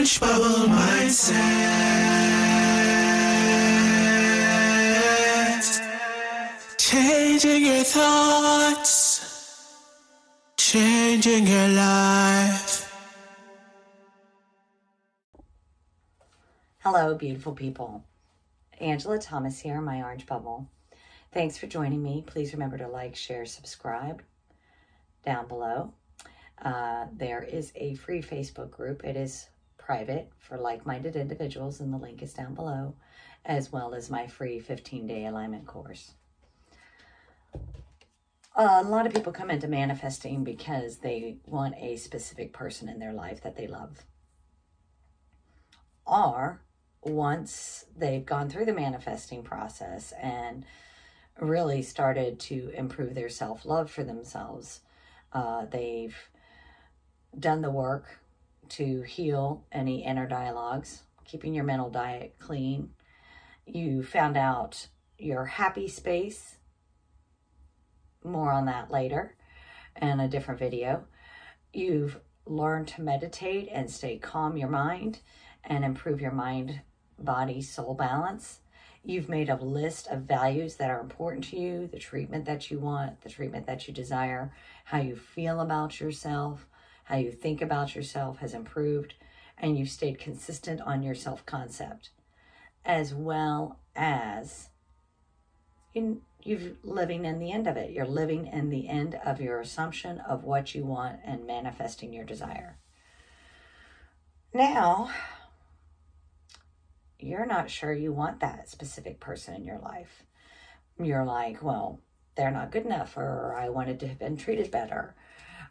Orange Bubble mindset. Changing your thoughts, changing your life. Hello, beautiful people. Angela Thomas here, My Orange Bubble. Thanks for joining me. Please remember to like, share, subscribe down below. There is a free Facebook group. It is private for like-minded individuals, and the link is down below, as well as my free 15-day alignment course. A lot of people come into manifesting because they want a specific person in their life that they love. Or once they've gone through the manifesting process and really started to improve their self-love for themselves, they've done the work to heal any inner dialogues, keeping your mental diet clean. You found out your happy space. More on that later in a different video. You've learned to meditate and stay calm your mind and improve your mind, body, soul balance. You've made a list of values that are important to you, the treatment that you want, the treatment that you desire, how you feel about yourself, how you think about yourself has improved, and you've stayed consistent on your self-concept, as well as you're living in the end of it. You're living in the end of your assumption of what you want and manifesting your desire. Now, you're not sure you want that specific person in your life. You're like, well, they're not good enough, or I wanted to have been treated better.